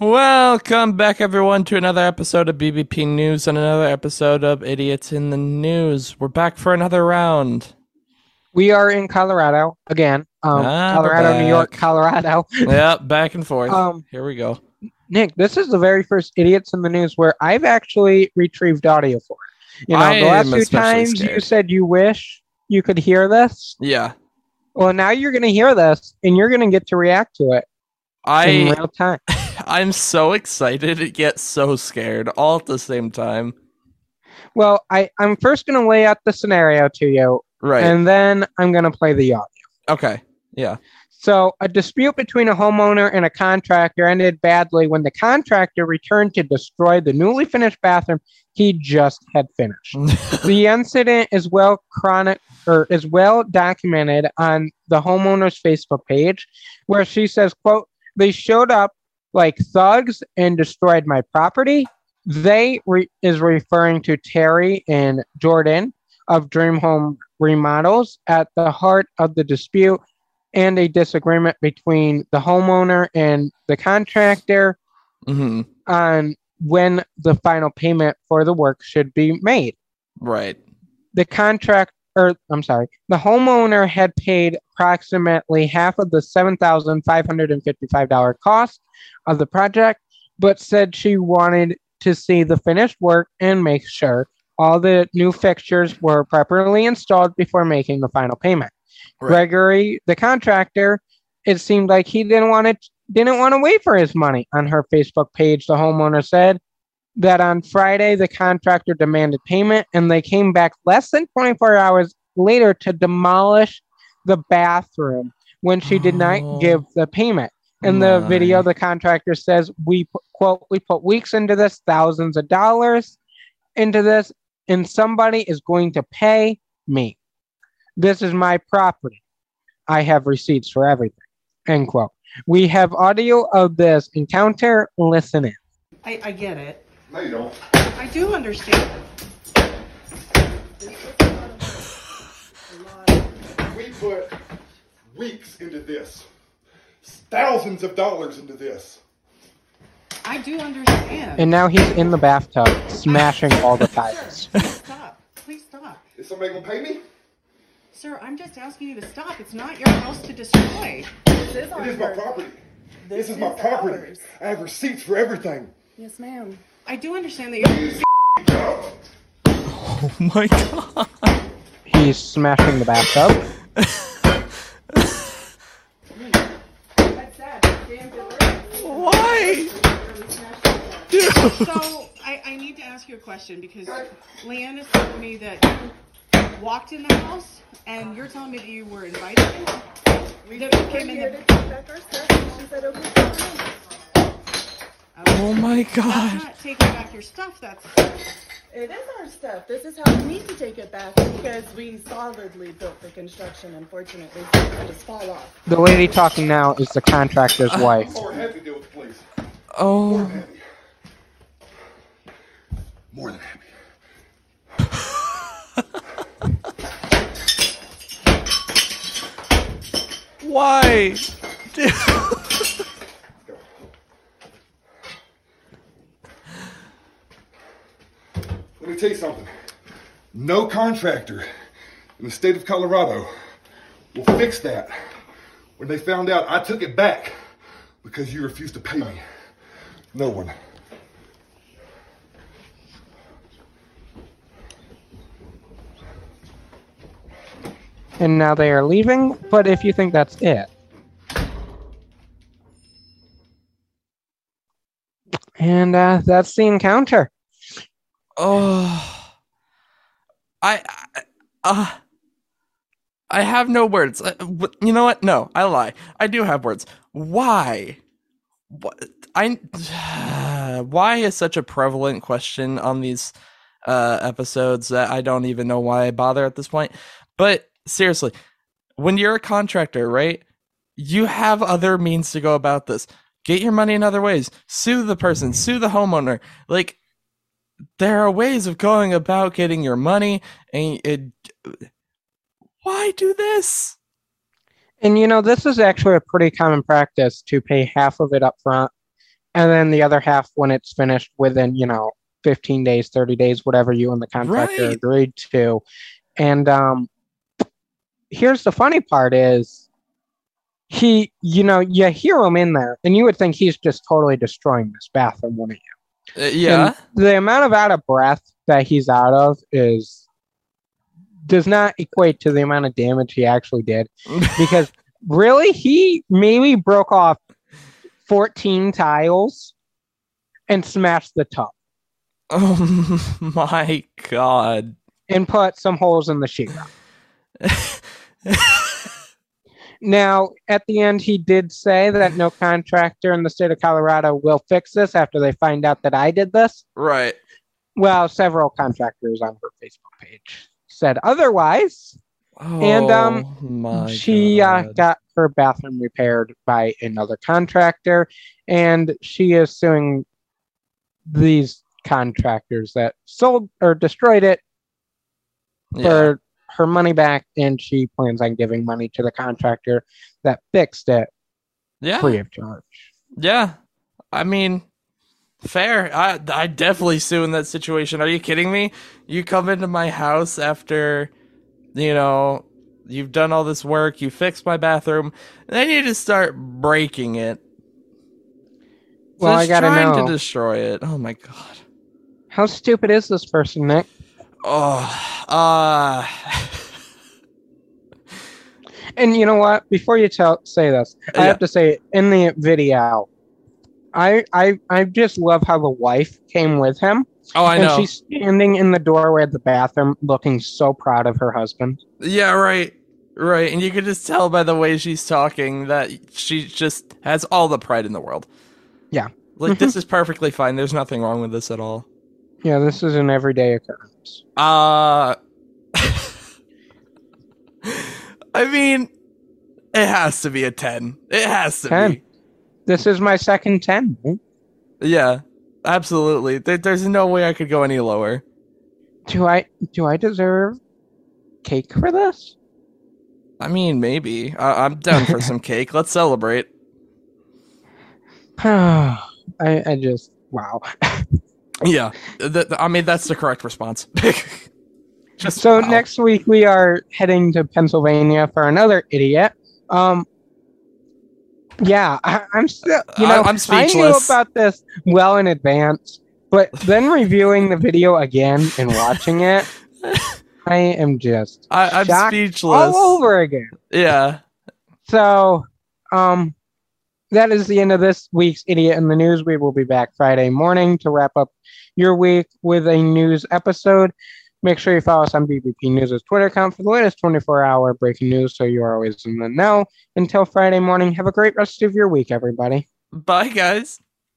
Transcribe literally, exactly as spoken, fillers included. Welcome back, everyone, to another episode of B B P News and another episode of Idiots in the News. We're back for another round. We are in Colorado again. Um, ah, Colorado, back. New York, Colorado. Yeah, back and forth. Um, Here we go. Nick, this is the very first Idiots in the News where I've actually retrieved audio for it. You know, I the last two times scared. You said you wish you could hear this. Yeah. Well, now you're going to hear this, and you're going to get to react to it I... in real time. I'm so excited, yet so scared, all at the same time. Well, I, I'm first going to lay out the scenario to you, right, and then I'm going to play the audio. Okay, yeah. So, a dispute between a homeowner and a contractor ended badly when the contractor returned to destroy the newly finished bathroom he just had finished. The incident is well chronic or is well documented on the homeowner's Facebook page, where she says, quote, "They showed up like thugs and destroyed my property." They re- is referring to Terry and Jordan of Dream Home Remodels. At the heart of the dispute and a disagreement between the homeowner and the contractor mm-hmm. on when the final payment for the work should be made. Right. The contract, or I'm sorry, the homeowner had paid approximately half of the seven thousand five hundred fifty-five dollars cost of the project, but said she wanted to see the finished work and make sure all the new fixtures were properly installed before making the final payment. Right. Gregory, the contractor, it seemed like he didn't want to didn't want to wait for his money. On her Facebook page, the homeowner said that on Friday, the contractor demanded payment, and they came back less than twenty-four hours later to demolish the bathroom when she did not oh. give the payment. In the My. video, the contractor says, "We quote, we put weeks into this, thousands of dollars into this, and somebody is going to pay me. This is my property. I have receipts for everything." End quote. We have audio of this encounter. Listen in. I, I get it. No, you don't. I do understand. We put weeks into this. Thousands of dollars into this. I do understand. And now he's in the bathtub, smashing all the tiles. Sir, please stop. Please stop. Is somebody going to pay me? Sir, I'm just asking you to stop. It's not your house to destroy. This is our It is my property. This, this is my property. Ours. I have receipts for everything. Yes, ma'am. I do understand that you're... Oh, my God. He's smashing the bathtub. So, I, I need to ask you a question, because Leanne is telling me that you walked in the house, and you're telling me that you were invited. We that we came in the... She said, okay. Oh, my God. That's not taking back your stuff. That's... It is our stuff. This is how we need to take it back, because we solidly built the construction, unfortunately. It just fall off. The lady talking now is the contractor's uh, wife. More heavy deal with the police. Oh. More heavy. More than happy. Why? Let me tell you something. No contractor in the state of Colorado will fix that when they found out I took it back because you refused to pay me. No one. And now they are leaving, but if you think that's it. And uh, that's the encounter. Oh. I I, uh, I have no words. I, you know what? No, I lie. I do have words. Why? What, I uh, why is such a prevalent question on these uh, episodes that I don't even know why I bother at this point. But seriously, when you're a contractor, right, you have other means to go about this. Get your money in other ways. Sue the person. Sue the homeowner. Like, there are ways of going about getting your money. And it, why do this? And, you know, this is actually a pretty common practice to pay half of it up front And then the other half when it's finished within, you know, fifteen days, thirty days, whatever you and the contractor right. agreed to. And um, here's the funny part is he, you know, you hear him in there and you would think he's just totally destroying this bathroom, wouldn't you? Uh, yeah. And the amount of out of breath that he's out of is does not equate to the amount of damage he actually did. Because really, he maybe broke off fourteen tiles and smashed the tub. Oh my God. And put some holes in the sheetrock. Now, at the end, he did say that no contractor in the state of Colorado will fix this after they find out that I did this. Right. Well, several contractors on her Facebook page said otherwise. Oh, and um, my she uh, got her bathroom repaired by another contractor, and she is suing these contractors that sold or destroyed it yeah. for her money back, and she plans on giving money to the contractor that fixed it yeah. free of charge. Yeah. I mean, fair. I I definitely sue in that situation. Are you kidding me? You come into my house after, you know, you've done all this work, you fixed my bathroom, and then you just start breaking it. Well, just I gotta trying know. Trying to destroy it. Oh my God. How stupid is this person, Nick? Oh, uh... And you know what? Before you tell, say this, yeah. I have to say, in the video, I, I I just love how the wife came with him. Oh, I and know. And she's standing in the doorway of the bathroom looking so proud of her husband. Yeah, right. Right. And you can just tell by the way she's talking that she just has all the pride in the world. Yeah. Like, mm-hmm. This is perfectly fine. There's nothing wrong with this at all. Yeah, this is an everyday occurrence. Uh, I mean, it has to be a ten. It has to ten. Be. This is my second ten. Yeah, absolutely. There, there's no way I could go any lower. Do I do I deserve cake for this? I mean, maybe. I, I'm down for some cake. Let's celebrate. I, I just, wow. Yeah, the, the, I mean, that's the correct response. Just, so wow. Next week we are heading to Pennsylvania for another idiot. Um, yeah, I, I'm still, you know, I, I'm speechless. I knew about this well in advance, but then reviewing the video again and watching it, I am just I, I'm shocked speechless all over again. Yeah. So, um. That is the end of this week's Idiot in the News. We will be back Friday morning to wrap up your week with a news episode. Make sure you follow us on B B P News' Twitter account for the latest twenty-four hour breaking news so you're always in the know. Until Friday morning, have a great rest of your week, everybody. Bye, guys.